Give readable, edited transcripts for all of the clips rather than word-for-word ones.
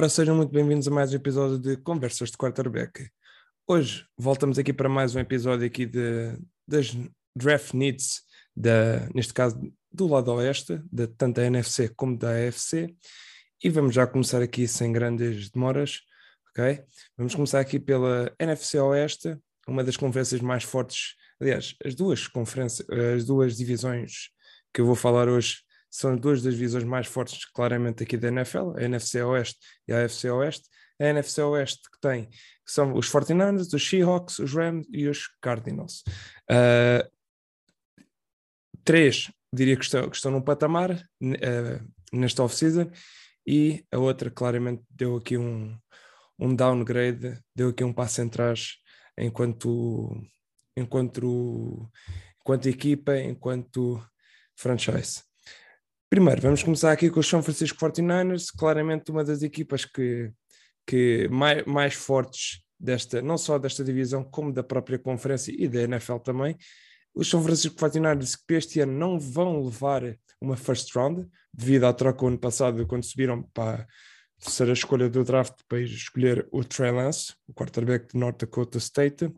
Ora, sejam muito bem-vindos a mais um episódio de Conversas de Quarterback. Hoje voltamos aqui para mais um episódio aqui das Draft Needs, neste caso do lado oeste, de tanto da NFC como da AFC, e vamos já começar aqui sem grandes demoras, ok? Vamos começar aqui pela NFC Oeste, uma das conferências mais fortes, aliás, as duas divisões que eu vou falar hoje são as duas das divisões mais fortes claramente aqui da NFL, a NFC Oeste e a AFC Oeste. A NFC Oeste que tem são os 49ers, os Seahawks, os Rams e os Cardinals. Três, diria que estão num patamar nesta off-season, e a outra claramente deu aqui um downgrade, deu aqui um passo em trás enquanto equipa, enquanto franchise. Primeiro, vamos começar aqui com os São Francisco 49ers, claramente uma das equipas que mais fortes, não só desta divisão, como da própria conferência e da NFL também. Os São Francisco 49ers que este ano não vão levar uma first round, devido à troca ano passado, quando subiram para a terceira escolha do draft para escolher o Trey Lance, o quarterback de North Dakota State.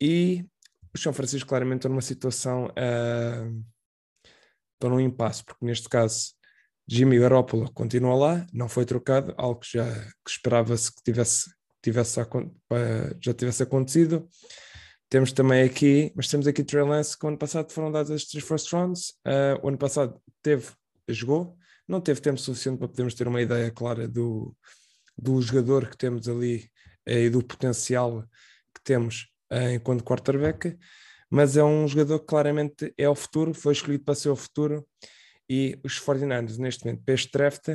E os São Francisco claramente estão numa situação... estão num impasse, porque neste caso Jimmy Garoppolo continua lá, não foi trocado, algo que já esperava-se que tivesse acontecido. Temos aqui Trey Lance, que o ano passado foram dadas as 3 first rounds, o ano passado jogou, não teve tempo suficiente para podermos ter uma ideia clara do jogador que temos ali e do potencial que temos enquanto quarterback, mas é um jogador que claramente é o futuro, foi escolhido para ser o futuro, e os 49ers neste momento, para este draft,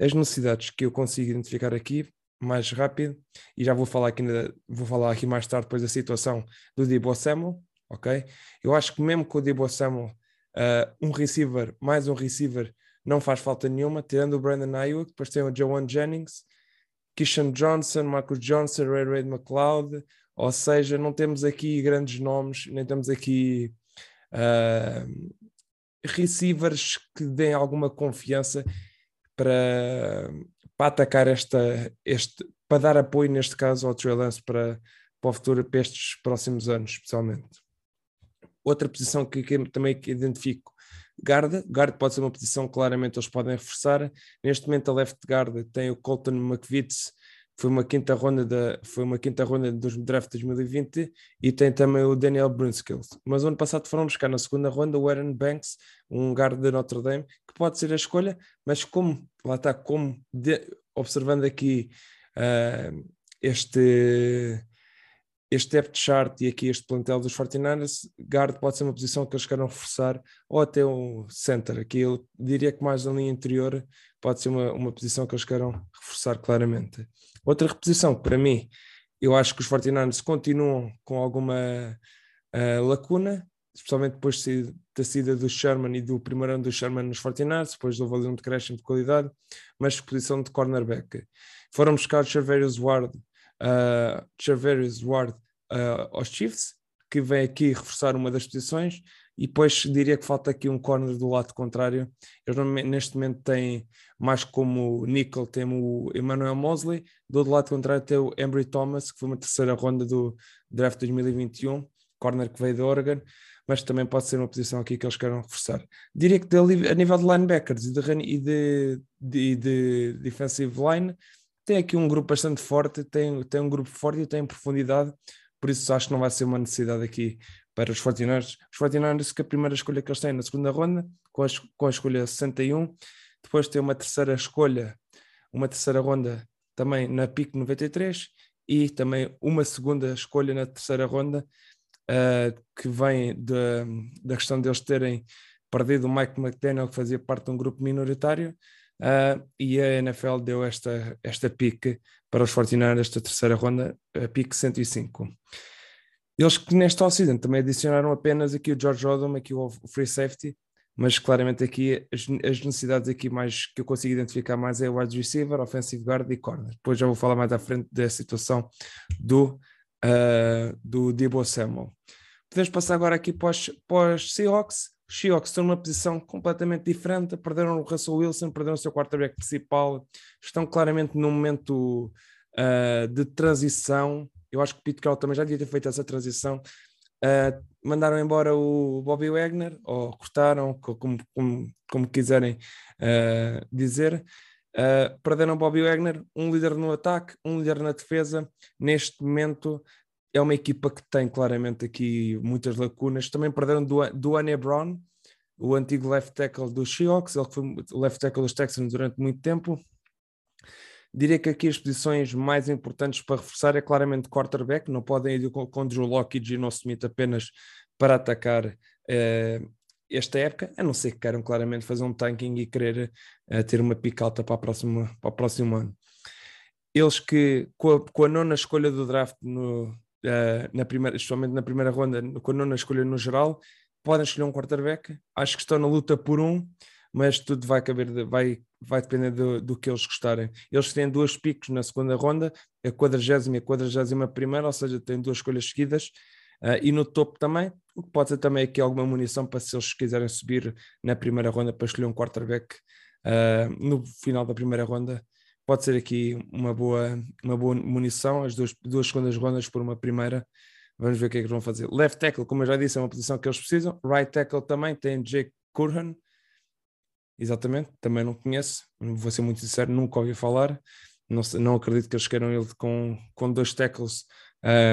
as necessidades que eu consigo identificar aqui mais rápido, e já vou falar aqui mais tarde depois da situação do Deebo Samuel, ok? Eu acho que mesmo com o Deebo Samuel, mais um receiver, não faz falta nenhuma, tirando o Brandon Ayuk, depois tem o Jauan Jennings, Kyshon Johnson, Marcus Johnson, Ray Ray McLeod. Ou seja, não temos aqui grandes nomes, nem temos aqui receivers que deem alguma confiança para atacar para dar apoio, neste caso, ao Trey Lance para o futuro, para estes próximos anos, especialmente. Outra posição que também identifico, guarda. Guarda pode ser uma posição que claramente eles podem reforçar. Neste momento, a left guard tem o Colton McVitz, foi uma quinta ronda do draft de 2020, e tem também o Daniel Brunskill. Mas ano passado foram buscar na segunda ronda o Aaron Banks, um guard da Notre Dame, que pode ser a escolha, mas observando aqui este depth chart e aqui este plantel dos 49ers, guard pode ser uma posição que eles queiram reforçar, ou até um center, que eu diria que mais na linha interior pode ser uma posição que eles queiram reforçar claramente. Outra reposição, para mim, eu acho que os 49ers continuam com alguma lacuna, especialmente depois da saída do Sherman e do primeiro ano do Sherman nos 49ers, depois houve ali um decréscimo de qualidade, mas posição de cornerback. Foram buscar o Chaveiro's Ward aos Chiefs, que vem aqui reforçar uma das posições, e depois diria que falta aqui um corner do lado contrário. Eles neste momento têm mais como nickel, tem o Emmanuel Mosley, do lado contrário tem o Embry Thomas, que foi uma terceira ronda do draft 2021, corner que veio da Oregon, mas também pode ser uma posição aqui que eles queiram reforçar. Diria que a nível de linebackers e de defensive line, tem aqui um grupo bastante forte, tem um grupo forte e tem profundidade, por isso acho que não vai ser uma necessidade aqui para os 49ers. Os 49ers, que a primeira escolha que eles têm na segunda ronda, com a escolha 61, depois tem uma terceira ronda também na pick 93, e também uma segunda escolha na terceira ronda, que vem da questão deles terem perdido o Mike McDaniel, que fazia parte de um grupo minoritário, e a NFL deu esta pick para os 49ers, esta terceira ronda, a pick 105. Eles que nesta off-season também adicionaram apenas aqui o George Odom, aqui o free safety, mas claramente aqui as necessidades aqui mais que eu consigo identificar mais é o wide receiver, offensive guard e corner. Depois já vou falar mais à frente da situação do Deebo Samuel. Podemos passar agora aqui para os Seahawks. Os Seahawks estão numa posição completamente diferente, perderam o Russell Wilson, perderam o seu quarterback principal, estão claramente num momento de transição. Eu acho que o Pete Carroll também já devia ter feito essa transição. Mandaram embora o Bobby Wagner, ou cortaram, como quiserem dizer. Perderam o Bobby Wagner, um líder no ataque, um líder na defesa. Neste momento é uma equipa que tem claramente aqui muitas lacunas. Também perderam Duane Brown, o antigo left tackle dos Seahawks, ele que foi left tackle dos Texans durante muito tempo. Diria que aqui as posições mais importantes para reforçar é claramente quarterback, não podem ir com Drew Lock e Geno Smith apenas para atacar esta época, a não ser que queiram claramente fazer um tanking e querer ter uma pica alta para o próximo ano. Eles que, com a nona escolha do draft, especialmente na primeira ronda, com a nona escolha no geral, podem escolher um quarterback. Acho que estão na luta por um, mas tudo vai caber, vai depender do que eles gostarem. Eles têm duas picos na segunda ronda, a 40ª e a 41ª, ou seja, têm duas escolhas seguidas, e no topo também, o que pode ser também aqui alguma munição para se eles quiserem subir na primeira ronda para escolher um quarterback no final da primeira ronda. Pode ser aqui uma boa munição, as duas segundas rondas por uma primeira. Vamos ver o que é que vão fazer. Left tackle, como eu já disse, é uma posição que eles precisam. Right tackle também, tem Jake Curran. Exatamente, também não conheço, vou ser muito sincero, nunca ouvi falar, não acredito que eles queiram ele com dois tackles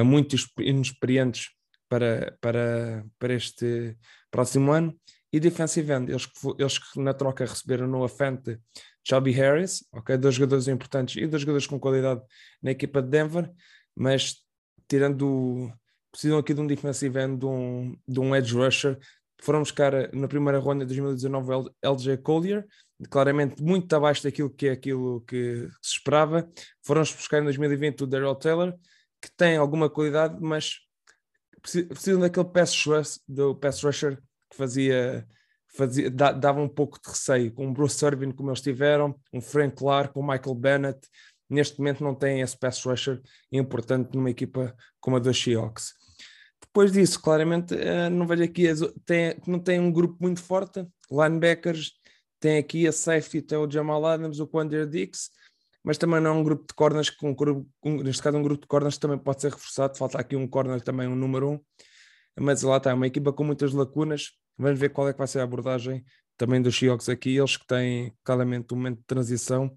muito inexperientes para este próximo ano. E defensive end, eles que na troca receberam Noah Fant, Shelby Harris, ok, dois jogadores importantes e dois jogadores com qualidade na equipa de Denver, mas precisam aqui de um defensive end, de um edge rusher. Foram buscar na primeira ronda de 2019 LJ Collier, claramente muito abaixo daquilo que é aquilo que se esperava. Foram buscar em 2020 o Darrell Taylor, que tem alguma qualidade, mas precisam daquele pass rusher que dava um pouco de receio, com o Bruce Irvin, como eles tiveram, um Frank Clark, um Michael Bennett. Neste momento não tem esse pass rusher importante numa equipa como a dos Seahawks. Depois disso, claramente, não vejo aqui, não tem um grupo muito forte. Linebackers, tem aqui a safety, tem o Jamal Adams, o Quandre Diggs, mas também não é um grupo de corners, neste caso um grupo de corners também pode ser reforçado, falta aqui um corner também, um número 1, mas lá está, uma equipa com muitas lacunas. Vamos ver qual é que vai ser a abordagem também dos Seahawks aqui, eles que têm claramente um momento de transição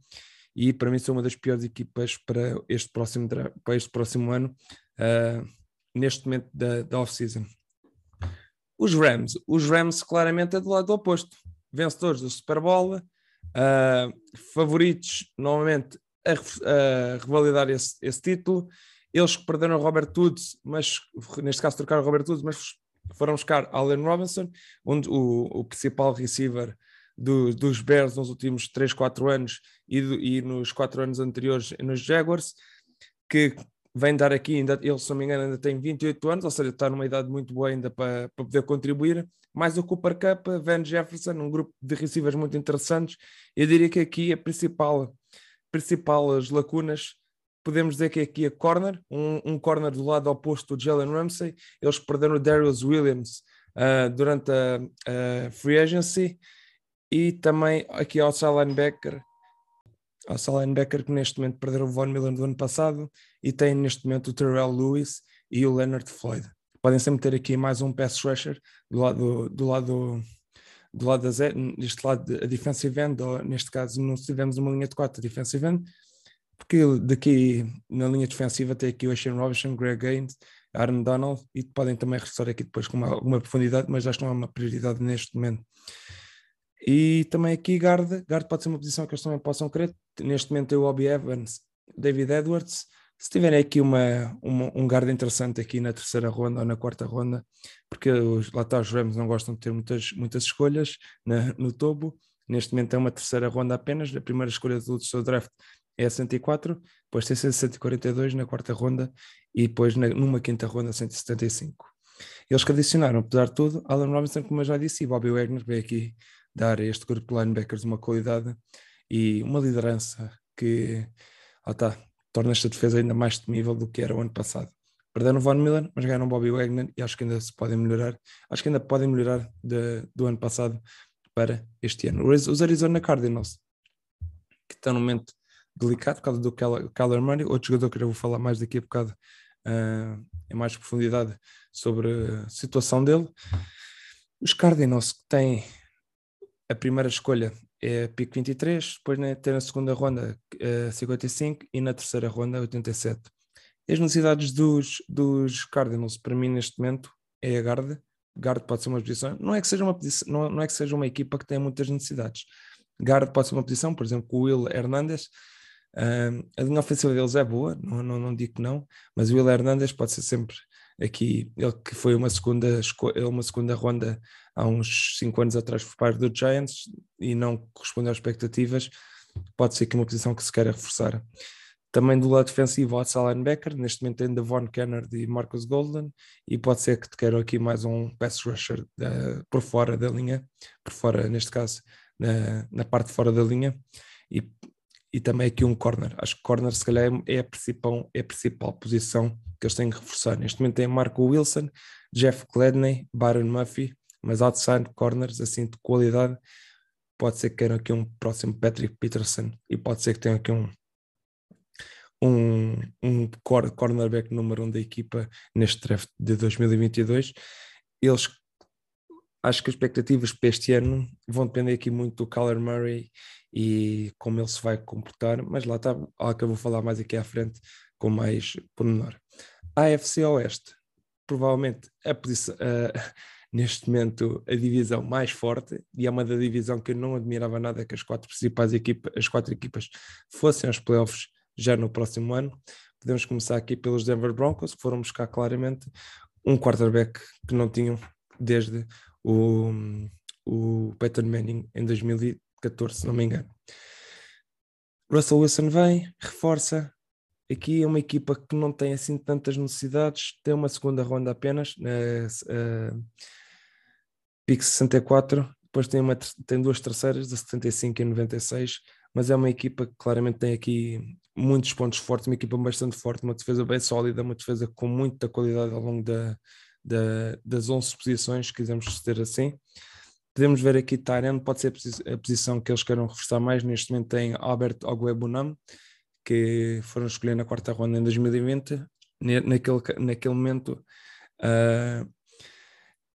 e para mim são uma das piores equipas para este próximo ano. Neste momento da off-season, os Rams claramente é do lado oposto, vencedores do Super Bowl, favoritos novamente a revalidar esse título. Eles que perderam Robert Woods, mas neste caso trocaram Robert Woods, mas foram buscar Allen Robinson, o principal receiver dos Bears nos últimos 3-4 anos e nos 4 anos anteriores nos Jaguars, que vem dar aqui, ainda, ele, se não me engano, ainda tem 28 anos, ou seja, está numa idade muito boa ainda para poder contribuir. Mais o Cooper Kupp, Van Jefferson, um grupo de receivers muito interessantes. Eu diria que aqui a principal as lacunas, podemos dizer que aqui a corner, um corner do lado oposto do Jalen Ramsey. Eles perderam o Darius Williams durante a free agency, e também aqui ao outside linebacker, que neste momento perderam o Von Miller do ano passado e tem neste momento o Terrell Lewis e o Leonard Floyd. Podem sempre ter aqui mais um pass rusher deste lado a defensive end, ou neste caso não tivemos uma linha de 4 defensive end, porque daqui na linha defensiva tem aqui o Ashane Robinson, Greg Gaines, Aaron Donald, e podem também reforçar aqui depois com alguma profundidade, mas acho que não é uma prioridade neste momento. E também aqui guarda pode ser uma posição que eles também possam querer. Neste momento tem o Obi Evans, David Edwards. Se tiverem aqui um guarda interessante aqui na terceira ronda ou na quarta ronda, porque lá está, os Rams não gostam de ter muitas escolhas no topo. Neste momento é uma terceira ronda apenas, a primeira escolha do seu draft é a 104, depois tem 142 na quarta ronda e depois numa quinta ronda 175. Eles que adicionaram, apesar de tudo, Allen Robinson, como eu já disse, e Bobby Wagner veio aqui dar a este grupo de linebackers uma qualidade e uma liderança que torna esta defesa ainda mais temível do que era o ano passado. Perderam Von Miller, mas ganharam Bobby Wagner e acho que ainda se podem melhorar. Acho que ainda podem melhorar do ano passado para este ano. Os Arizona Cardinals, que estão num momento delicado por causa do Kyler Murray, outro jogador que eu vou falar mais daqui a bocado em mais profundidade sobre a situação dele. Os Cardinals que têm a primeira escolha é a pick 23, depois tem na segunda ronda 55 e na terceira ronda 87. As necessidades dos Cardinals para mim neste momento é a guarda. Guarda pode ser uma posição, não é que seja uma equipa que tenha muitas necessidades. Guarda pode ser uma posição, por exemplo, com o Will Hernandez. A linha ofensiva deles é boa, não digo que não, mas o Will Hernandez pode ser sempre aqui, ele que foi uma segunda ronda há uns 5 anos atrás por parte do Giants e não correspondeu às expectativas, pode ser aqui uma posição que se queira reforçar. Também do lado defensivo, o outside linebacker, neste momento ainda Von Kennard e Marcus Golden, e pode ser que te queiram aqui mais um pass rusher por fora da linha, por fora, neste caso, na parte de fora da linha, e também aqui um corner. Acho que corner se calhar é a principal posição que eles têm que reforçar. Neste momento tem Marco Wilson, Jeff Gladney, Byron Murphy, mas outside corners, assim, de qualidade, pode ser que queiram aqui um próximo Patrick Peterson, e pode ser que tenham aqui um cornerback número 1 da equipa neste draft de 2022. Eles, acho que as expectativas para este ano vão depender aqui muito do Kyler Murray e como ele se vai comportar, mas lá está, algo que eu vou falar mais aqui à frente com mais pormenor. A AFC Oeste, provavelmente neste momento a divisão mais forte, e é uma da divisão que eu não admirava nada que as 4 principais equipas, as 4 equipas fossem aos playoffs já no próximo ano. Podemos começar aqui pelos Denver Broncos, que foram buscar claramente um quarterback que não tinham desde o Peyton Manning em 2014, se não me engano. Russell Wilson vem, reforça. Aqui é uma equipa que não tem assim tantas necessidades, tem uma segunda ronda apenas, pick 64, depois tem 2 terceiras, de 75 e 96, mas é uma equipa que claramente tem aqui muitos pontos fortes, uma equipa bastante forte, uma defesa bem sólida, uma defesa com muita qualidade ao longo das 11 posições, se quisermos ter assim. Podemos ver aqui tight end, pode ser a posição que eles queiram reforçar mais. Neste momento tem Albert Okwuegbunam, que foram escolher na 4ª ronda em 2020. Naquele momento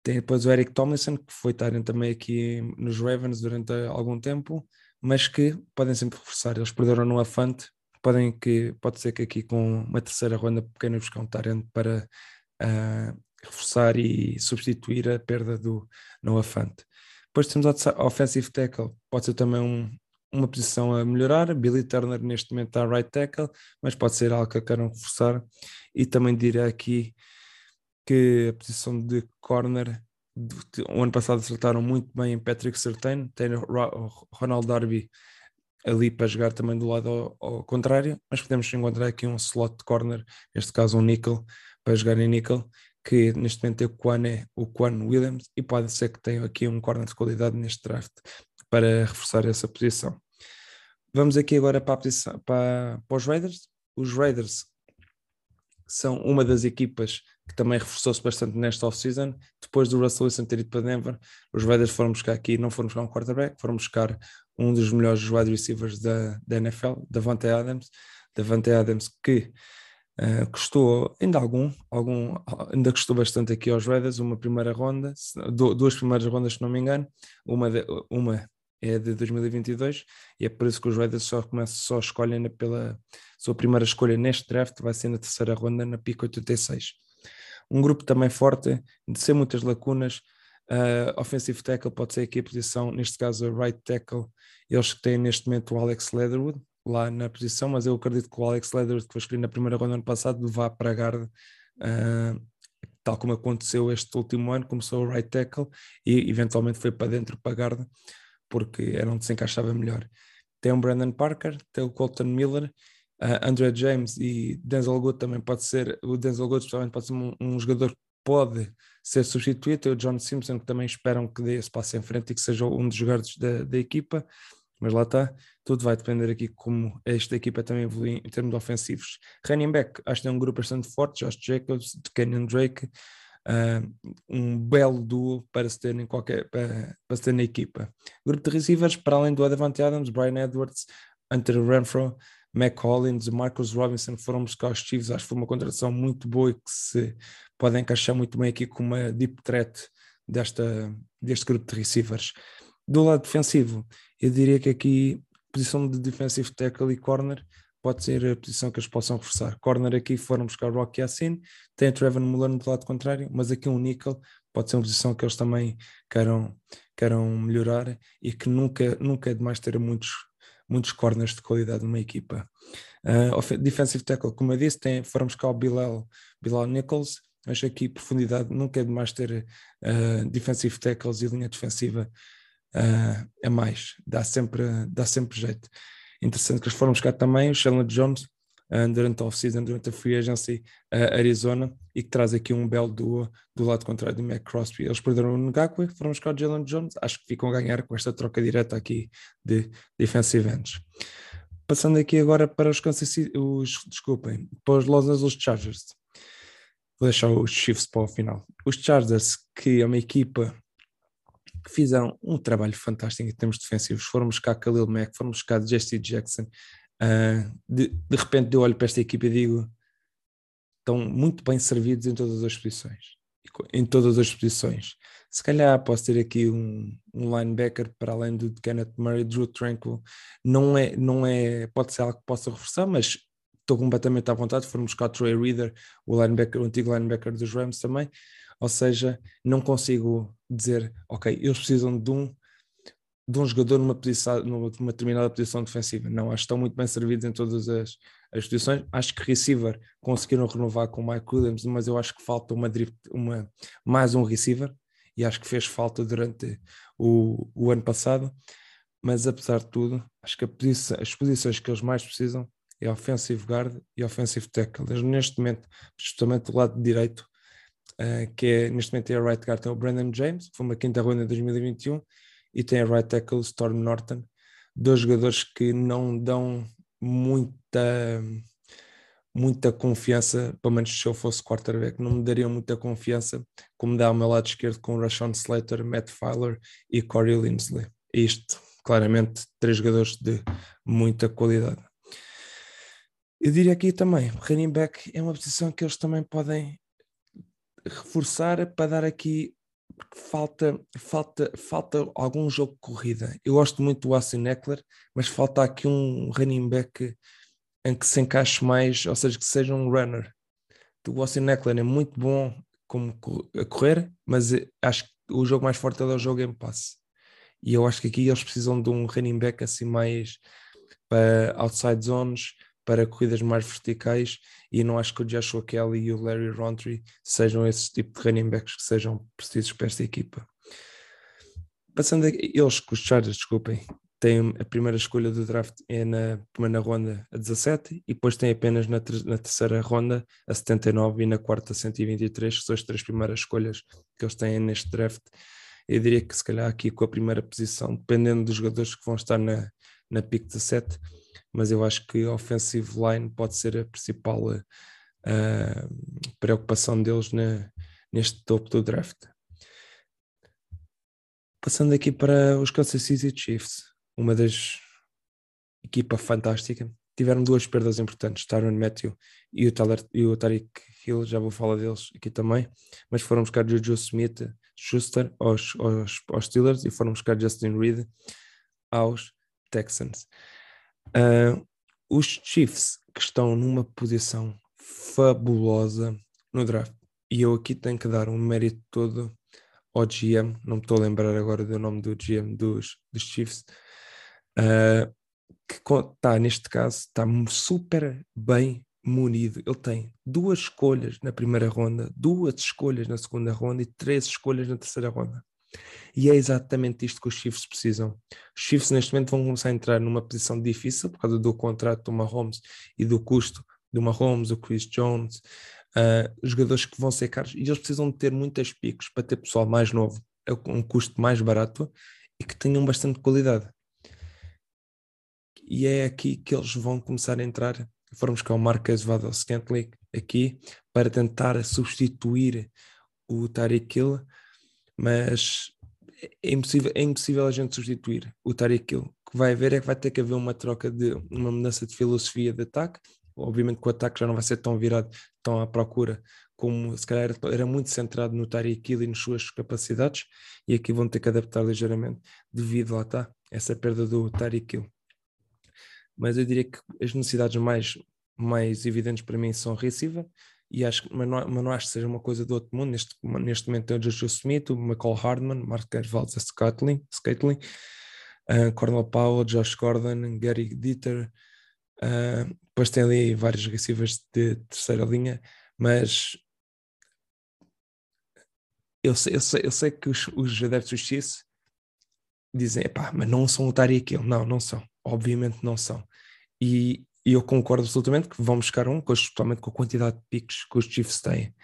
tem depois o Eric Tomlinson, que foi tight end também aqui nos Ravens durante algum tempo, mas que podem sempre reforçar. Eles perderam no Afante, pode ser que aqui com uma terceira ronda pequena buscar um tight end para reforçar e substituir a perda do Noah Fant. Depois temos a offensive tackle, pode ser também uma posição a melhorar. Billy Turner neste momento está right tackle, mas pode ser algo que queiram reforçar. E também direi aqui que a posição de corner, o ano passado acertaram muito bem em Patrick Surtain, tem Ronald Darby ali para jogar também do lado ao contrário, mas podemos encontrar aqui um slot de corner, neste caso um nickel, para jogar em nickel, que neste momento é o Quan Williams, e pode ser que tenha aqui um corner de qualidade neste draft para reforçar essa posição. Vamos aqui agora para os Raiders. Os Raiders são uma das equipas que também reforçou-se bastante nesta off-season. Depois do Russell Wilson ter ido para Denver, os Raiders foram buscar aqui, não foram buscar um quarterback, foram buscar um dos melhores wide receivers da NFL, Davante Adams, que custou ainda custou bastante aqui aos Raiders, uma primeira ronda, 2 primeiras rondas se não me engano, uma é de 2022, e é por isso que os Raiders só escolhem pela sua primeira escolha neste draft, vai ser na terceira ronda, na pick 86. Um grupo também forte, sem muitas lacunas. Offensive tackle pode ser aqui a posição, neste caso a right tackle, eles que têm neste momento o Alex Leatherwood lá na posição, mas eu acredito que o Alex Leatherwood, que foi escolhido na primeira ronda do ano passado, vá para a guarda, tal como aconteceu este último ano, começou o right tackle e eventualmente foi para dentro para a guarda, porque era onde se encaixava melhor. Tem o Brandon Parker, tem o Colton Miller, Andre James e Denzel Good também pode ser, o Denzel Good também pode ser um jogador que pode ser substituído, tem o John Simpson que também esperam que dê esse passo em frente e que seja um dos jogadores da equipa, mas lá está, tudo vai depender aqui como esta equipa também evolui em termos de ofensivos. Running back, acho que é um grupo bastante forte, Josh Jacobs, Kenyon Drake, um belo duo para se ter, para se ter na equipa. Grupo de receivers, para além do Davante Adams, Bryan Edwards, Hunter Renfrow, Mac Hollins, Marcus Robinson foram buscar os Chiefs. Acho que foi uma contratação muito boa e que se pode encaixar muito bem aqui com uma deep threat deste grupo de receivers. Do lado defensivo, eu diria que aqui posição de defensive tackle e corner pode ser a posição que eles possam reforçar. Corner aqui foram buscar o Rock Yassin, tem Trevor Mulano do lado contrário, mas aqui um nickel pode ser uma posição que eles também queiram melhorar e que nunca é demais ter muitos corners de qualidade numa equipa. Defensive tackle, como eu disse, foram buscar o Bilal Nichols. Acho aqui profundidade, nunca é demais ter defensive tackles e linha defensiva a mais, dá sempre jeito. Interessante que eles foram buscar também o Sheldon Jones durante a off-season, durante a free agency Arizona, e que traz aqui um belo duo do lado contrário de Mac Crosby. Eles perderam o Ngakoue, foram buscar o Jalen Jones, acho que ficam a ganhar com esta troca direta aqui de defensive ends. Passando aqui agora para para os Los Angeles Chargers. Vou deixar os Chiefs para o final. Os Chargers, que é uma equipa que fizeram um trabalho fantástico em termos defensivos, foram buscar Khalil Mack, foram buscar Jesse Jackson. De repente eu olho para esta equipa e digo, estão muito bem servidos em todas as posições. Se calhar posso ter aqui um linebacker para além do Kenneth Murray, Drew Tranquil. Não é, pode ser algo que possa reforçar, mas estou completamente à vontade. Foram buscar Troy Reader, o antigo linebacker dos Rams também. Ou seja, não consigo dizer, ok, eles precisam de um jogador numa determinada posição defensiva. Não, acho que estão muito bem servidos em todas as posições. Acho que receiver conseguiram renovar com o Mike Williams, mas eu acho que falta mais um receiver, e acho que fez falta durante o ano passado. Mas apesar de tudo, acho que as posições que eles mais precisam é offensive guard e offensive tackle. Eles neste momento, justamente do lado direito, neste momento é a right guard, tem o Brandon James, que foi uma quinta ronda de 2021, e tem a right tackle Storm Norton, dois jogadores que não dão muita confiança, pelo menos se eu fosse quarterback, não me dariam muita confiança, como dá ao meu lado esquerdo com Rashawn Slater, Matt Filer e Corey Linsley. Isto, claramente, três jogadores de muita qualidade. Eu diria aqui também, running back é uma posição que eles também podem reforçar para dar aqui, porque falta algum jogo de corrida. Eu gosto muito do Austin Eckler, mas falta aqui um running back em que se encaixe mais, ou seja, que seja um runner. O Austin Eckler é muito bom como a correr, mas acho que o jogo mais forte é o jogo em passe. E eu acho que aqui eles precisam de um running back assim mais para outside zones, para corridas mais verticais, e não acho que o Joshua Kelly e o Larry Rountree sejam esse tipo de running backs que sejam precisos para esta equipa. Passando aqui, eles que os Chargers, têm a primeira escolha do draft é na primeira ronda a 17, e depois têm apenas na terceira ronda a 79 e na quarta a 123, que são as três primeiras escolhas que eles têm neste draft. Eu diria que se calhar aqui com a primeira posição, dependendo dos jogadores que vão estar na pick 17, mas eu acho que a offensive line pode ser a principal preocupação deles neste topo do draft. Passando aqui para os Kansas City Chiefs, uma das equipa fantástica, tiveram duas perdas importantes, Tyrann Mathieu e o Tyreek Hill, já vou falar deles aqui também, mas foram buscar Juju Smith-Schuster aos Steelers e foram buscar Justin Reed aos Texans. Os Chiefs, que estão numa posição fabulosa no draft, e eu aqui tenho que dar um mérito todo ao GM, não me estou a lembrar agora do nome do GM dos Chiefs, que está, neste caso, está super bem munido. Ele tem duas escolhas na primeira ronda, duas escolhas na segunda ronda e três escolhas na terceira ronda. E é exatamente isto que os Chiefs precisam. Os Chiefs neste momento vão começar a entrar numa posição difícil por causa do contrato do Mahomes e do custo do Mahomes, o Chris Jones, jogadores que vão ser caros, e eles precisam de ter muitas picos para ter pessoal mais novo, com um custo mais barato e que tenham bastante qualidade. e é aqui que eles vão começar a entrar. Formos com o Marcus Valdez-Scantling aqui para tentar substituir o Tyreek Hill, mas é impossível a gente substituir o Tyreek Hill. O que vai haver é que vai ter que haver uma troca, de uma mudança de filosofia de ataque. Obviamente que o ataque já não vai ser tão virado, tão à procura, como se calhar era muito centrado no Tyreek Hill e nas suas capacidades, e aqui vão ter que adaptar ligeiramente devido, lá está, essa perda do Tyreek Hill. Mas eu diria que as necessidades mais evidentes para mim são receiver, e acho, mas não acho que seja uma coisa do outro mundo. Neste momento tem o Joshua Smith, o McCall Hardman, Marcus Valdez-Scantling, Cornell Powell, Josh Gordon, Gary Dieter, depois tem ali vários receivers de terceira linha, mas eu sei que os adeptos dos Chiefs dizem, epá, mas não são o Tyreek Hill. Não são, obviamente não são, e eu concordo absolutamente que vão buscar um, especialmente com a quantidade de picks que os Chiefs têm,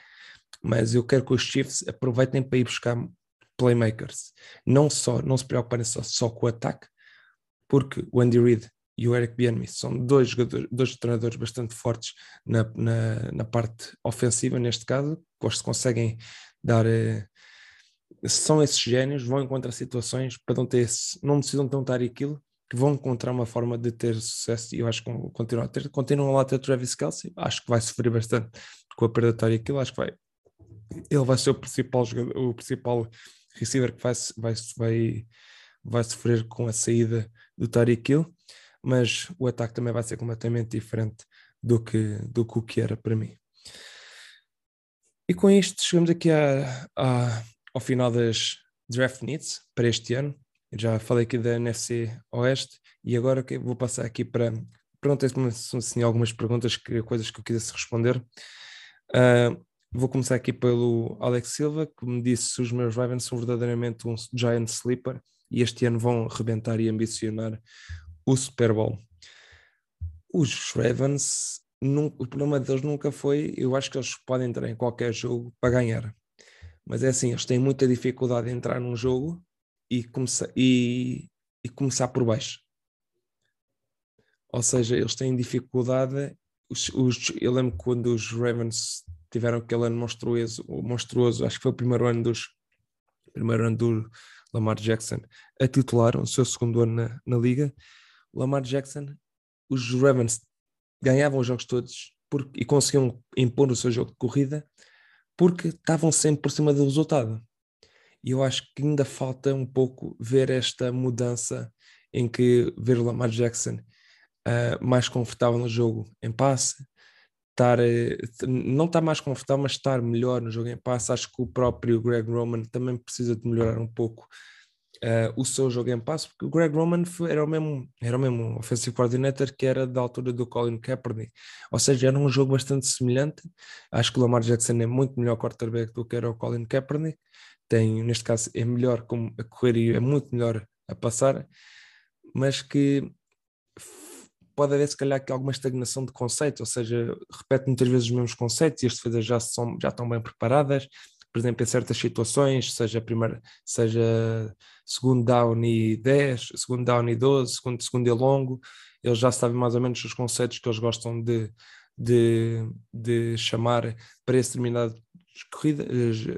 mas eu quero que os Chiefs aproveitem para ir buscar playmakers, não se preocuparem só com o ataque, porque o Andy Reid e o Eric Bieniemy são dois treinadores bastante fortes na parte ofensiva, neste caso, que conseguem dar... São esses génios, vão encontrar situações para não precisam tentar aquilo, que vão encontrar uma forma de ter sucesso, e eu acho que continuam lá até Travis Kelce. Acho que vai sofrer bastante com a perda de Tyreek Hill, acho que ele vai ser o principal receiver que vai sofrer com a saída do Tyreek Hill, mas o ataque também vai ser completamente diferente do que o que era para mim. E com isto chegamos aqui ao final das draft needs para este ano. Eu já falei aqui da NFC Oeste, e agora vou passar aqui para perguntas, assim, algumas perguntas, coisas que eu quisesse responder. Vou começar aqui pelo Alex Silva, que me disse se os meus Ravens são verdadeiramente um giant sleeper e este ano vão rebentar e ambicionar o Super Bowl. Os Ravens, o problema deles nunca foi, eu acho que eles podem entrar em qualquer jogo para ganhar, mas é assim, eles têm muita dificuldade em entrar num jogo e começar por baixo. Ou seja, eles têm dificuldade. Eu lembro quando os Ravens tiveram aquele ano monstruoso, acho que foi o primeiro ano do Lamar Jackson a titular, o seu segundo ano na liga. O Lamar Jackson, os Ravens ganhavam os jogos todos e conseguiam impor o seu jogo de corrida porque estavam sempre por cima do resultado. E eu acho que ainda falta um pouco ver esta mudança em que ver o Lamar Jackson mais confortável no jogo em passe, não estar mais confortável, mas estar melhor no jogo em passe. Acho que o próprio Greg Roman também precisa de melhorar um pouco o seu jogo em passe, porque o Greg Roman era o mesmo offensive coordinator que era da altura do Colin Kaepernick, ou seja, era um jogo bastante semelhante. Acho que o Lamar Jackson é muito melhor quarterback do que era o Colin Kaepernick. Neste caso, é melhor como a correr e é muito melhor a passar, mas que pode haver, se calhar, que alguma estagnação de conceito, ou seja, repete muitas vezes os mesmos conceitos e as defesas já estão bem preparadas, por exemplo, em certas situações, seja segundo down e 10, segundo down e 12, segundo e longo, eles já sabem mais ou menos os conceitos que eles gostam de chamar para esse determinado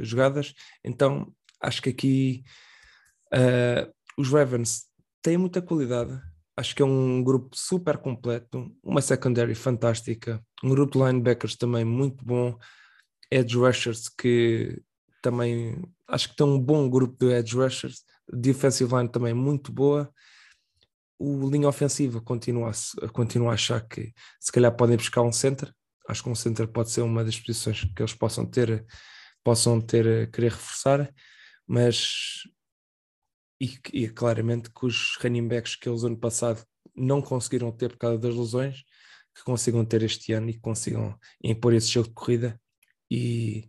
jogadas. Então acho que aqui os Ravens têm muita qualidade. Acho que é um grupo super completo, uma secondary fantástica, um grupo de linebackers também muito bom, edge rushers que também acho que tem um bom grupo de edge rushers, defensive line também muito boa. O linha ofensiva continua a achar que se calhar podem buscar um center. Acho que um center pode ser uma das posições que eles possam querer reforçar, mas e claramente que os running backs que eles ano passado não conseguiram ter por causa das lesões, que consigam ter este ano e que consigam impor esse jogo de corrida. E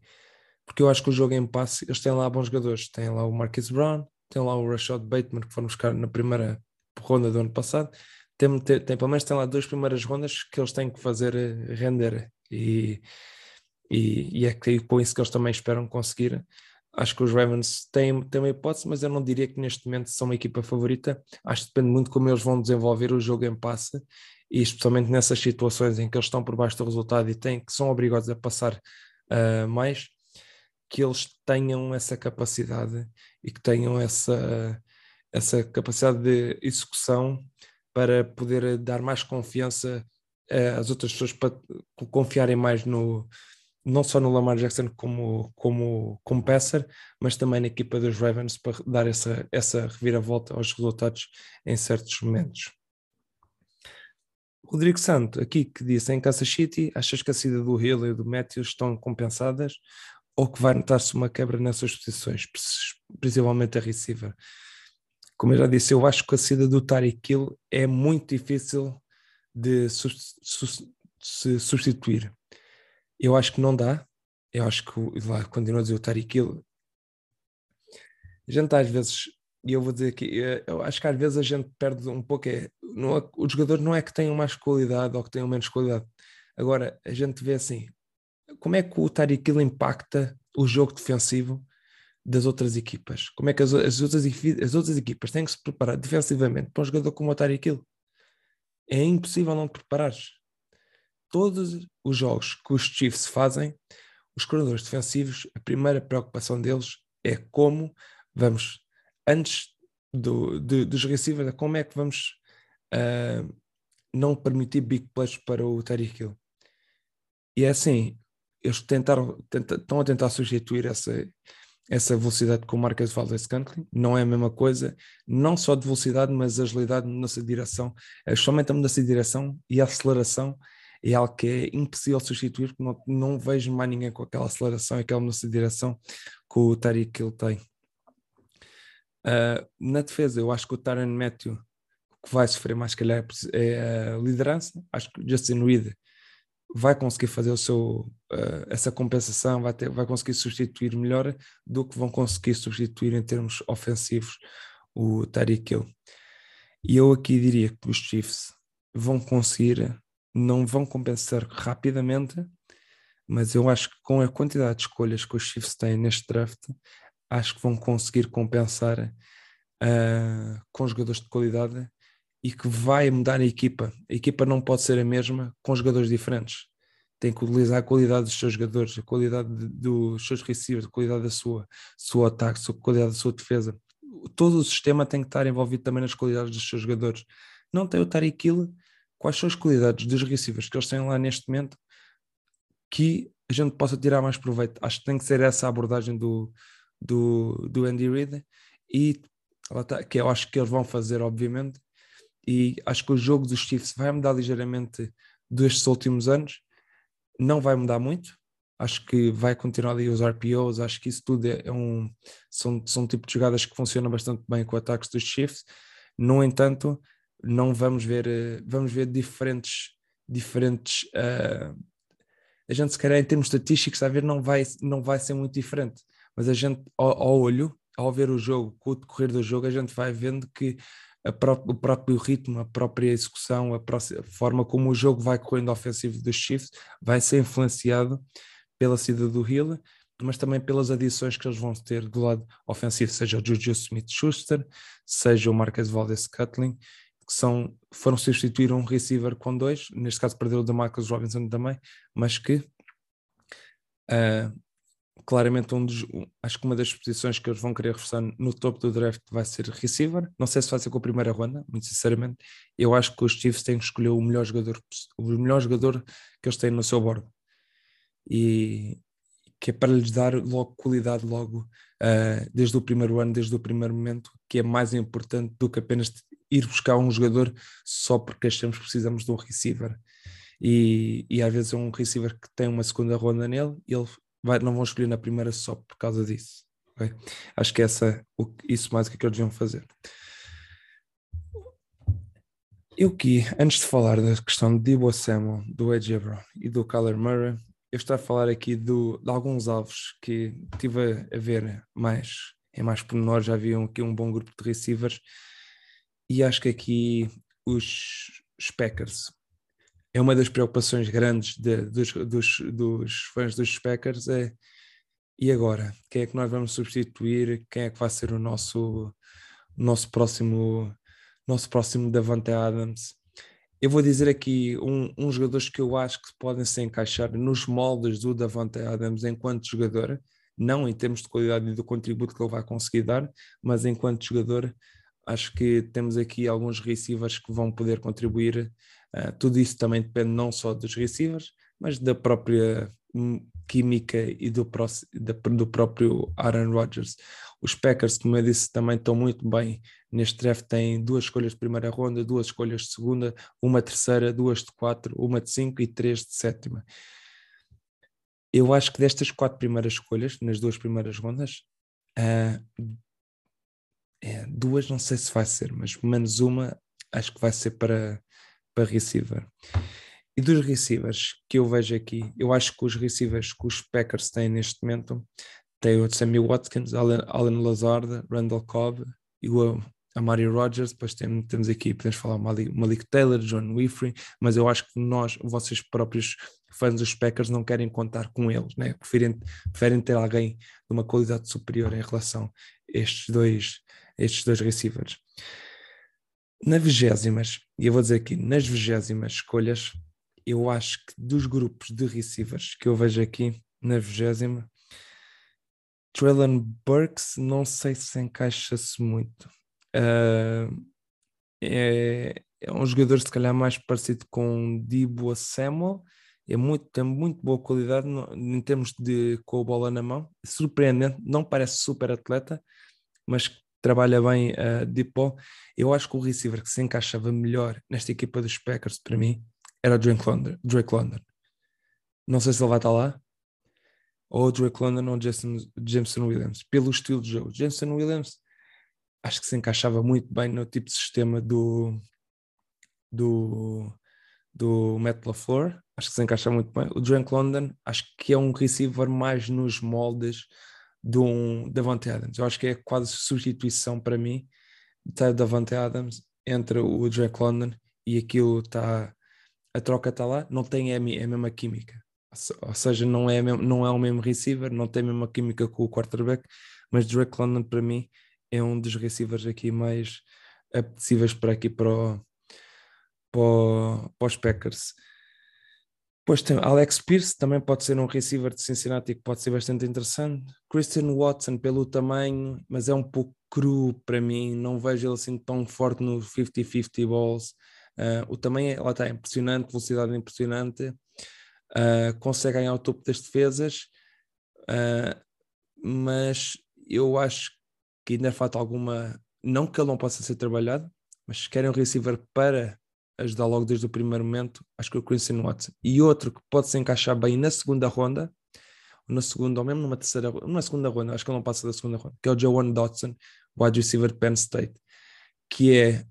porque eu acho que o jogo em passe, eles têm lá bons jogadores, têm lá o Marquise Brown, têm lá o Rashad Bateman, que foram buscar na primeira ronda do ano passado. Pelo menos tem lá duas primeiras rondas que eles têm que fazer render, e é com isso que eles também esperam conseguir. Acho que os Ravens têm uma hipótese, mas eu não diria que neste momento são uma equipa favorita. Acho que depende muito como eles vão desenvolver o jogo em passe, e especialmente nessas situações em que eles estão por baixo do resultado e têm, que são obrigados a passar mais, que eles tenham essa capacidade e que tenham essa capacidade de execução para poder dar mais confiança às outras pessoas, para confiarem mais no... não só no Lamar Jackson como passer, mas também na equipa dos Ravens, para dar essa reviravolta aos resultados em certos momentos. Rodrigo Santo, aqui, que disse: em Kansas City, achas que a saída do Hill e do Matthews estão compensadas, ou que vai notar-se uma quebra nessas posições, principalmente a receiver? Como eu já disse, eu acho que a saída do Tyreek Hill é muito difícil de se substituir. Eu acho que não dá. Eu acho que lá continua a dizer o Tyreek Hill. A gente às vezes, e eu vou dizer aqui, eu acho que às vezes a gente perde um pouco. O jogador não é que tenha mais qualidade ou que tenha menos qualidade. Agora, a gente vê assim, como é que o Tyreek Hill impacta o jogo defensivo das outras equipas? Como é que as outras equipas têm que se preparar defensivamente para um jogador como o Tyreek Hill? É impossível não te preparares. Todos os jogos que os Chiefs fazem, os coordenadores defensivos, a primeira preocupação deles é como vamos, antes dos receivers, como é que vamos não permitir big plays para o Tyreek Hill. E é assim, eles estão a tentar substituir essa velocidade com o Marcus Valdes-Scantling. Não é a mesma coisa, não só de velocidade, mas agilidade, mudança de direção. Somente a mudança de direção e a aceleração é algo que é impossível substituir, porque não vejo mais ninguém com aquela aceleração e aquela mudança de direção que o Tyreek Hill tem. Na defesa, eu acho que o Tyrann Mathieu, que vai sofrer mais, que calhar, é a liderança. Acho que o Justin Reed vai conseguir fazer o seu, essa compensação, vai conseguir substituir melhor do que vão conseguir substituir em termos ofensivos o Tyreek Hill. E eu aqui diria que os Chiefs vão conseguir... não vão compensar rapidamente, mas eu acho que com a quantidade de escolhas que os Chiefs têm neste draft, acho que vão conseguir compensar com jogadores de qualidade, e que vai mudar a equipa. A equipa não pode ser a mesma com jogadores diferentes. Tem que utilizar a qualidade dos seus jogadores, a qualidade dos seus receivers, a qualidade da sua ataque, a qualidade da sua defesa. Todo o sistema tem que estar envolvido também nas qualidades dos seus jogadores. Não tem o Tyreek Hill, quais são as qualidades dos receivers que eles têm lá neste momento que a gente possa tirar mais proveito? Acho que tem que ser essa a abordagem do Andy Reid, e que eu acho que eles vão fazer, obviamente, e acho que o jogo dos Chiefs vai mudar ligeiramente destes últimos anos. Não vai mudar muito, acho que vai continuar ali os RPOs, acho que isso tudo são tipo de jogadas que funcionam bastante bem com ataques dos Chiefs. No entanto, não vamos ver diferentes a gente, se calhar, em termos estatísticos, a ver, não vai ser muito diferente, mas a gente ao olho, ao ver o jogo, com o decorrer do jogo, a gente vai vendo que o próprio ritmo, a própria execução, a forma como o jogo vai correndo ofensivo dos Chiefs vai ser influenciado pela saída do Hill, mas também pelas adições que eles vão ter do lado ofensivo, seja o Juju Smith-Schuster, seja o Marcus Valdes-Scantling, que foram substituir um receiver com dois, neste caso perdeu o DeMarcus Robinson também, mas que claramente acho que uma das posições que eles vão querer reforçar no topo do draft vai ser receiver. Não sei se vai ser com a primeira ronda, muito sinceramente. Eu acho que os Chiefs têm que escolher o melhor jogador que eles têm no seu board, e que é para lhes dar logo qualidade, logo desde o primeiro ano, desde o primeiro momento, que é mais importante do que apenas ir buscar um jogador só porque achamos que precisamos de um receiver. E às vezes é um receiver que tem uma segunda ronda nele, e ele não vão escolher na primeira só por causa disso. Okay? Acho que isso mais é que eles deviam fazer. Eu que, antes de falar da questão de Deebo Samuel, do AJ Brown e do Kyler Murray, eu estou a falar aqui de alguns alvos que estive a ver mais, em mais pormenores. Já havia aqui um bom grupo de receivers, e acho que aqui os Packers é uma das preocupações grandes dos fãs dos Packers, E agora? Quem é que nós vamos substituir? Quem é que vai ser o nosso próximo Davante Adams? Eu vou dizer aqui uns jogadores que eu acho que podem se encaixar nos moldes do Davante Adams enquanto jogador, não em termos de qualidade e do contributo que ele vai conseguir dar, mas enquanto jogador acho que temos aqui alguns receivers que vão poder contribuir. Tudo isso também depende não só dos receivers, mas da própria química e do próprio Aaron Rodgers. Os Packers, como eu disse, também estão muito bem. Neste draft têm 2 escolhas de primeira ronda, 2 escolhas de segunda, 1 terceira, 2 de 4, 1 de 5 e 3 de 7ª. Eu acho que destas 4 primeiras escolhas, nas 2 primeiras rondas, 2 não sei se vai ser, mas menos 1 acho que vai ser para receiver. E dos receivers que eu vejo aqui, eu acho que os receivers que os Packers têm neste momento têm o Sammy Watkins, Alan Lazard, Randall Cobb e o Amari Rodgers. Depois temos aqui, podemos falar Malik Taylor, John Winfrey, mas eu acho que vocês próprios fãs dos Packers não querem contar com eles, né? Preferem ter alguém de uma qualidade superior em relação a estes dois receivers. Nas 20º escolhas, eu acho que dos grupos de receivers que eu vejo aqui, na 20ª, Treylon Burks, não sei se encaixa-se muito. É um jogador, se calhar, mais parecido com Deebo Samuel. Tem muito boa qualidade em termos de com a bola na mão. Surpreendente, não parece super atleta, mas trabalha bem a deep ball. Eu acho que o receiver que se encaixava melhor nesta equipa dos Packers, para mim, era o Drake London. Não sei se ele vai estar lá. Ou o Drake London ou o Jameson Williams. Pelo estilo de jogo. Jameson Williams acho que se encaixava muito bem no tipo de sistema do Matt LaFleur. Acho que se encaixava muito bem. O Drake London acho que é um receiver mais nos moldes de um Davante Adams. Eu acho que é quase substituição para mim. Está o Davante Adams, entra o Drake London e aquilo está... A troca está lá, não tem a mesma química. Ou seja, não é o mesmo receiver, não tem a mesma química com o quarterback, mas Drake London, para mim, é um dos receivers aqui mais apetecíveis para aqui para os Packers. Depois tem Alex Pierce, também pode ser um receiver de Cincinnati que pode ser bastante interessante. Christian Watson, pelo tamanho, mas é um pouco cru para mim, não vejo ele assim tão forte no 50-50 balls. O tamanho, lá está, impressionante, velocidade impressionante, consegue ganhar o topo das defesas, mas eu acho que ainda falta alguma, não que ele não possa ser trabalhado, mas se querem um receiver para ajudar logo desde o primeiro momento, acho que é o Christian Watson. E outro que pode se encaixar bem na segunda ronda, ou na segunda, ou mesmo numa terceira, numa segunda ronda, acho que ele não passa da segunda ronda, que é o Jauan Dotson, wide receiver de Penn State, que é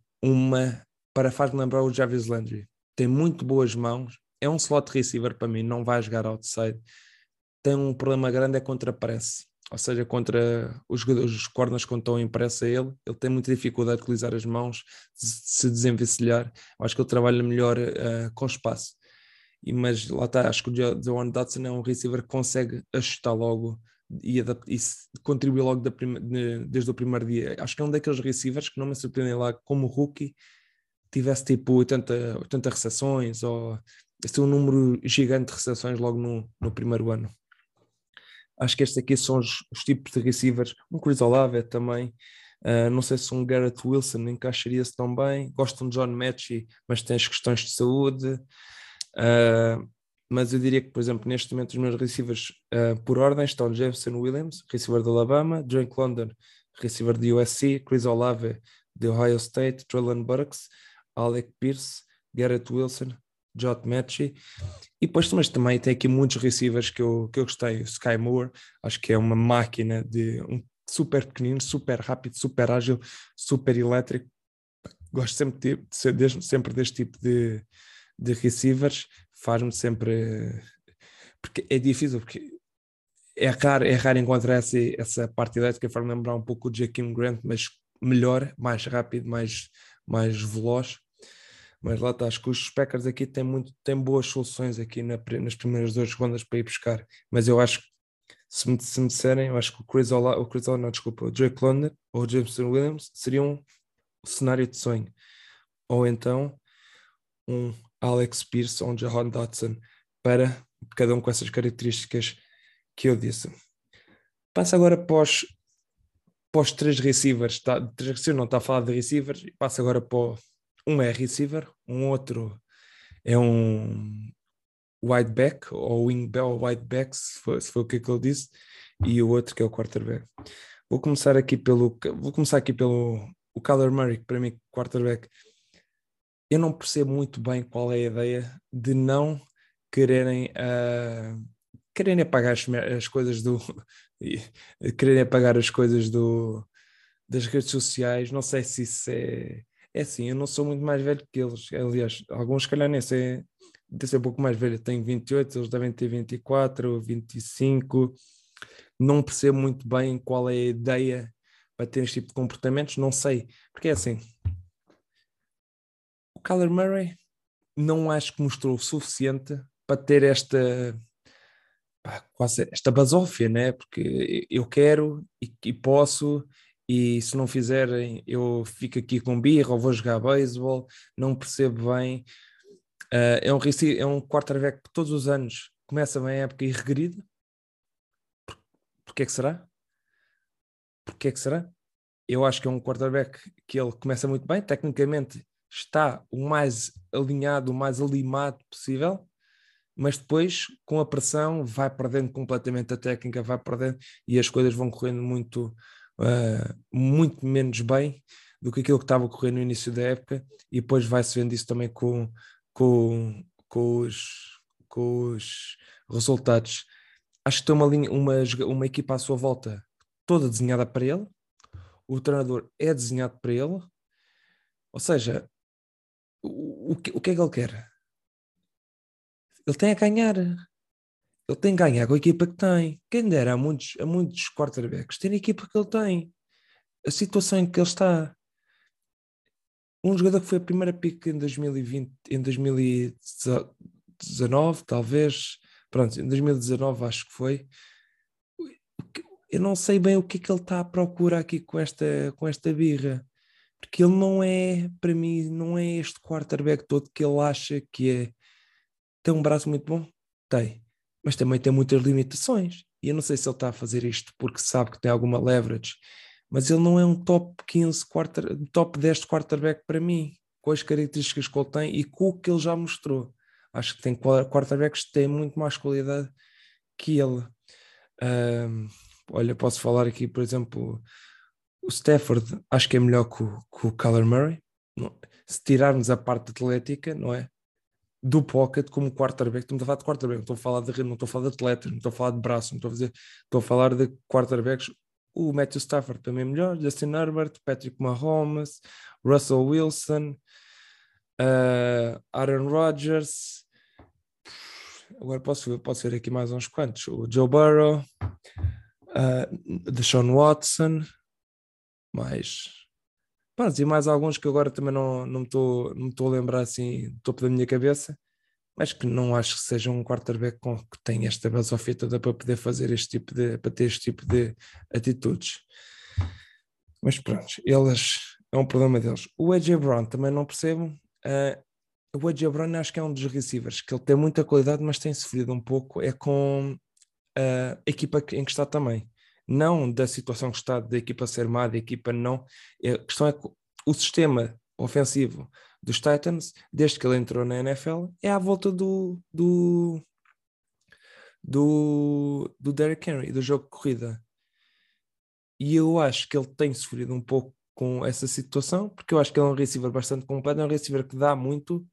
faz-me lembrar o Jarvis Landry. Tem muito boas mãos, é um slot receiver para mim, não vai jogar outside. Tem um problema grande, é contra a press, ou seja, contra os jogadores, os corners quando estão em pressa, ele tem muita dificuldade de utilizar as mãos, de se desenvencilhar. Acho que ele trabalha melhor com espaço. Mas lá está, acho que o Jauan Dotson é um receiver que consegue ajustar logo e contribui logo desde o primeiro dia. Acho que é um daqueles receivers que não me surpreendem lá como rookie, tivesse tipo 80 recepções ou esse é um número gigante de recepções logo no primeiro ano. Acho que estes aqui são os tipos de receivers. Um Chris Olave também. Não sei se um Garrett Wilson encaixaria-se tão bem. Gosto de um John Metchie, mas tem as questões de saúde. Mas eu diria que, por exemplo, neste momento os meus receivers por ordem estão Jameson Williams, receiver de Alabama, Drake London, receiver de USC, Chris Olave, de Ohio State, Treylon Burks, Alec Pierce, Garrett Wilson, Jot Metchie. E depois também tem aqui muitos receivers que eu gostei. O Sky Moore, acho que é uma máquina de um super pequenino, super rápido, super ágil, super elétrico. Gosto sempre deste tipo de receivers. Faz-me sempre... Porque é difícil, porque é raro encontrar essa parte elétrica. Faz-me lembrar um pouco o Jakeem Grant, mas melhor, mais rápido, mais veloz. Mas lá está, acho que os Packers aqui têm boas soluções aqui nas primeiras 2 rondas para ir buscar, mas eu acho que se me disserem, eu acho que o Drake London ou o Jameson Williams seriam o cenário de sonho. Ou então um Alex Pierce ou um Jahan Dotson, para cada um com essas características que eu disse. Passa agora para os três receivers. Está a falar de receivers. Passa agora para um é receiver, um outro é um wide back, ou wing back, ou wide back, se foi o que ele disse, e o outro que é o quarterback. Vou começar aqui pelo o Kyler Murray, que para mim, quarterback. Eu não percebo muito bem qual é a ideia de não quererem apagar as coisas do... quererem apagar as coisas das redes sociais. Não sei se isso é... É assim, eu não sou muito mais velho que eles. Aliás, alguns, se calhar, nem sei... Deve ser um pouco mais velho. Eu tenho 28, eles devem ter 24 ou 25. Não percebo muito bem qual é a ideia para ter este tipo de comportamentos. Não sei. Porque é assim... O Kyler Murray não acho que mostrou o suficiente para ter esta basófia, né? Porque eu quero e posso, e se não fizerem eu fico aqui com birra ou vou jogar beisebol. Não percebo bem. É um quarterback que todos os anos começa bem a época e regride. Porquê que será? Eu acho que é um quarterback que ele começa muito bem, tecnicamente está o mais alinhado, o mais alimado possível, mas depois, com a pressão, vai perdendo completamente a técnica, e as coisas vão correndo muito menos bem do que aquilo que estava correndo no início da época, e depois vai-se vendo isso também com os resultados. Acho que tem uma equipa à sua volta toda desenhada para ele, o treinador é desenhado para ele, ou seja, o que é que ele quer? Ele tem a ganhar. Ele tem que ganhar com a equipa que tem. Quem dera a muitos quarterbacks tem a equipa que ele tem. A situação em que ele está. Um jogador que foi a primeira pick em 2020, em 2019, talvez. Pronto, em 2019 acho que foi. Eu não sei bem o que é que ele está à procura aqui com esta birra. Porque ele não é, para mim, não é este quarterback todo que ele acha que é. Tem um braço muito bom? Tem. Mas também tem muitas limitações. E eu não sei se ele está a fazer isto porque sabe que tem alguma leverage. Mas ele não é um top 15, top 10 quarterback para mim. Com as características que ele tem e com o que ele já mostrou. Acho que tem quarterbacks que têm muito mais qualidade que ele. Olha, posso falar aqui, por exemplo, o Stafford. Acho que é melhor que o Kyler Murray. Não. Se tirarmos a parte atlética, não é? Do pocket como quarterback, não estou a falar de quarterback, não estou a falar de, não estou a falar de atletas, não estou a falar de braço, estou a falar de quarterbacks. O Matthew Stafford também é melhor, Justin Herbert, Patrick Mahomes, Russell Wilson, Aaron Rodgers. Agora posso ver aqui mais uns quantos, o Joe Burrow, Deshaun Watson, mais... E mais alguns que agora também não me estou a lembrar assim do topo da minha cabeça, mas que não acho que seja um quarterback que tenha esta basófia toda para poder fazer para ter este tipo de atitudes. Mas pronto, eles é um problema deles. O AJ Brown também não percebo. O AJ Brown acho que é um dos receivers, que ele tem muita qualidade, mas tem sofrido um pouco, é com a equipa em que está também. Não da situação que está, da equipa ser má, da equipa não. A questão é que o sistema ofensivo dos Titans, desde que ele entrou na NFL, é à volta do Derrick Henry, do jogo de corrida. E eu acho que ele tem sofrido um pouco com essa situação, porque eu acho que ele é um receiver bastante completo, é um receiver que dá muito.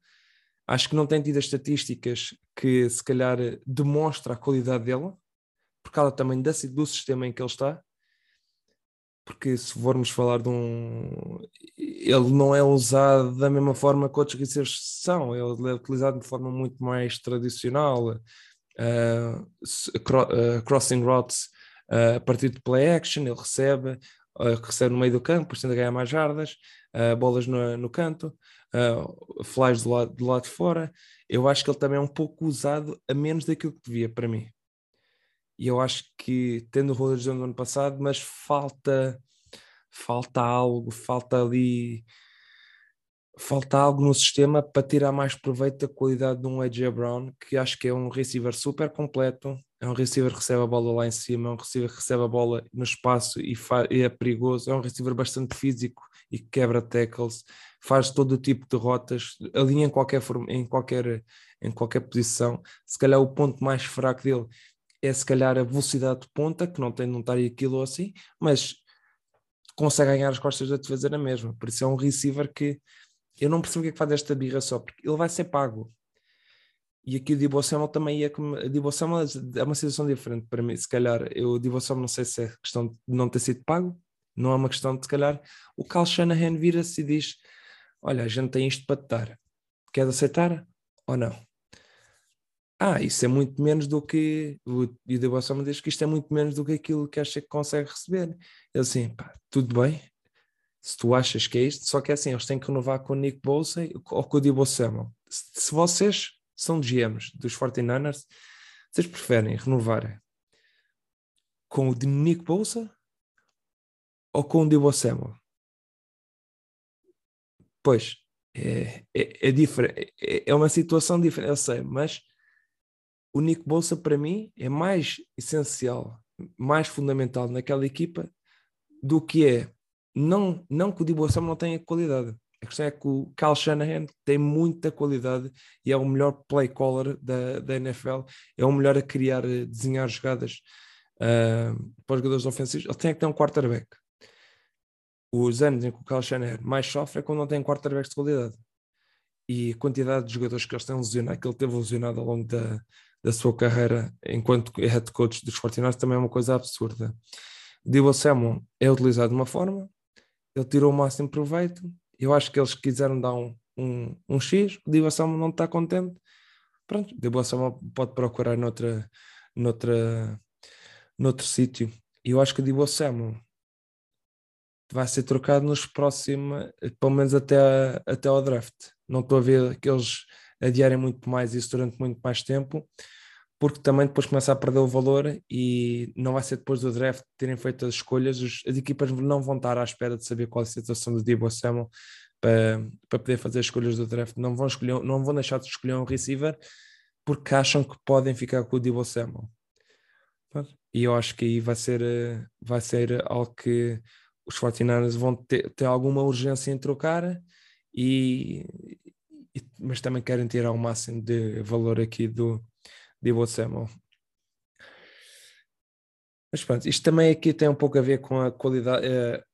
Acho que não tem tido as estatísticas que, se calhar, demonstra a qualidade dele, por causa também do sistema em que ele está, porque se formos falar de ele não é usado da mesma forma que outros receivers são, ele é utilizado de forma muito mais tradicional, crossing routes, a partir de play action, ele recebe no meio do campo, pretende ganhar mais jardas, bolas no canto, flies do lado de fora. Eu acho que ele também é um pouco usado a menos daquilo que devia, para mim. e eu acho que tendo o Rodgers no ano passado, mas falta algo, falta algo no sistema para tirar mais proveito da qualidade de um A.J. Brown, que acho que é um receiver super completo, é um receiver que recebe a bola lá em cima, é um receiver que recebe a bola no espaço e é perigoso, é um receiver bastante físico e que quebra tackles, faz todo o tipo de rotas, alinha em qualquer posição. Se calhar o ponto mais fraco dele é se calhar a velocidade de ponta, que não tem de notar aquilo ou assim, mas consegue ganhar as costas da defesa na mesma. Por isso é um receiver que eu não percebo o que é que faz esta birra só, porque ele vai ser pago. E aqui o Deebo Samuel também Deebo Samuel é uma situação diferente para mim, se calhar. O Deebo Samuel não sei se é questão de não ter sido pago, não é uma questão de, se calhar, o Kyle Shanahan vira-se e diz: olha, a gente tem isto para te dar, queres aceitar ou não? Isso é muito menos do que... E o Deebo Samuel diz que isto é muito menos do que aquilo que acha que consegue receber. Ele assim, pá, tudo bem, se tu achas que é isto, só que é assim, eles têm que renovar com o Nick Bosa ou com o Deebo Samuel. Se vocês são GMs dos 49ers, vocês preferem renovar com o de Nick Bosa ou com o Deebo Samuel? Pois, é diferente, é uma situação diferente, eu sei, mas o Nick Bosa para mim é mais essencial, mais fundamental naquela equipa do que é... Não que o Deebo Samuel não tenha qualidade. A questão é que o Kyle Shanahan tem muita qualidade e é o melhor play caller da NFL, é o melhor a criar, desenhar jogadas para os jogadores ofensivos. Ele tem que ter um quarterback. Os anos em que o Kyle Shanahan mais sofre é quando não tem quarterbacks de qualidade. E a quantidade de jogadores que eles têm lesionado, que ele teve lesionado ao longo da sua carreira enquanto head coach dos 49ers, também é uma coisa absurda. O Deebo Samuel é utilizado de uma forma, ele tirou o máximo proveito. Eu acho que eles quiseram dar um X, o Deebo Samuel não está contente. Pronto, o Deebo Samuel pode procurar noutro sítio. E eu acho que o Deebo Samuel vai ser trocado nos próximos, pelo menos até ao draft. Não estou a ver que eles adiarem muito mais isso durante muito mais tempo, porque também depois começa a perder o valor e não vai ser depois do draft terem feito as escolhas, as equipas não vão estar à espera de saber qual é a situação do Deebo Samuel para poder fazer as escolhas do draft. Não vão deixar de escolher um receiver porque acham que podem ficar com o Deebo Samuel. E eu acho que aí vai ser algo que os 49ers vão ter alguma urgência em trocar, mas também querem tirar o máximo de valor aqui do Deebo Samuel. Mas pronto, isto também aqui tem um pouco a ver com a qualidade,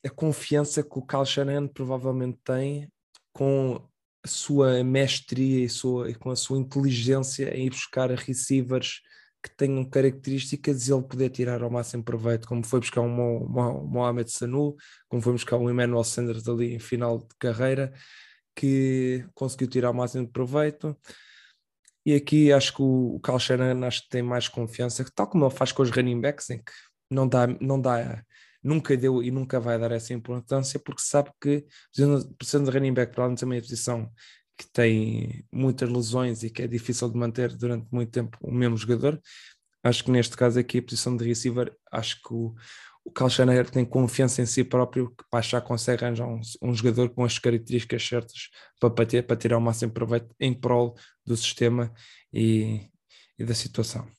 a confiança que o Kyle Shanahan provavelmente tem com a sua mestria e com a sua inteligência em ir buscar receivers que tenham características e ele poder tirar ao máximo proveito, como foi buscar um Mohamed Sanu, como foi buscar um Emmanuel Sanders ali em final de carreira, que conseguiu tirar ao máximo proveito. E aqui acho que o Kyle Shanahan tem mais confiança, tal como ele faz com os running backs, em que nunca deu e nunca vai dar essa importância, porque sabe que, precisando de running back, para além de ser uma posição que tem muitas lesões e que é difícil de manter durante muito tempo o mesmo jogador, acho que neste caso aqui a posição de receiver, acho que o Kyle Shanahan tem confiança em si próprio, que para achar consegue arranjar um jogador com as características certas para tirar o máximo proveito em prol do sistema e da situação.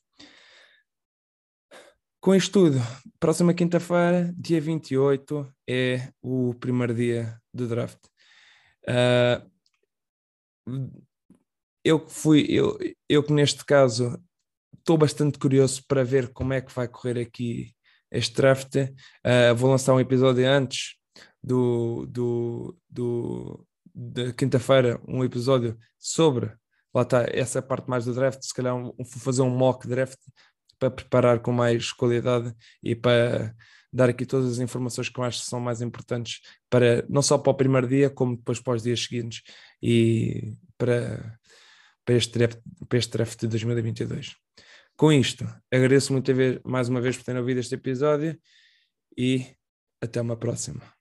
Com isto tudo, próxima quinta-feira, dia 28, é o primeiro dia do draft. Eu que neste caso estou bastante curioso para ver como é que vai correr aqui este draft. Vou lançar um episódio antes da quinta-feira, um episódio sobre, lá está, essa parte mais do draft, se calhar vou fazer um mock draft para preparar com mais qualidade e para dar aqui todas as informações que eu acho que são mais importantes, para, não só para o primeiro dia, como depois para os dias seguintes e para este draft de 2022. Com isto, agradeço muito mais uma vez por terem ouvido este episódio e até uma próxima.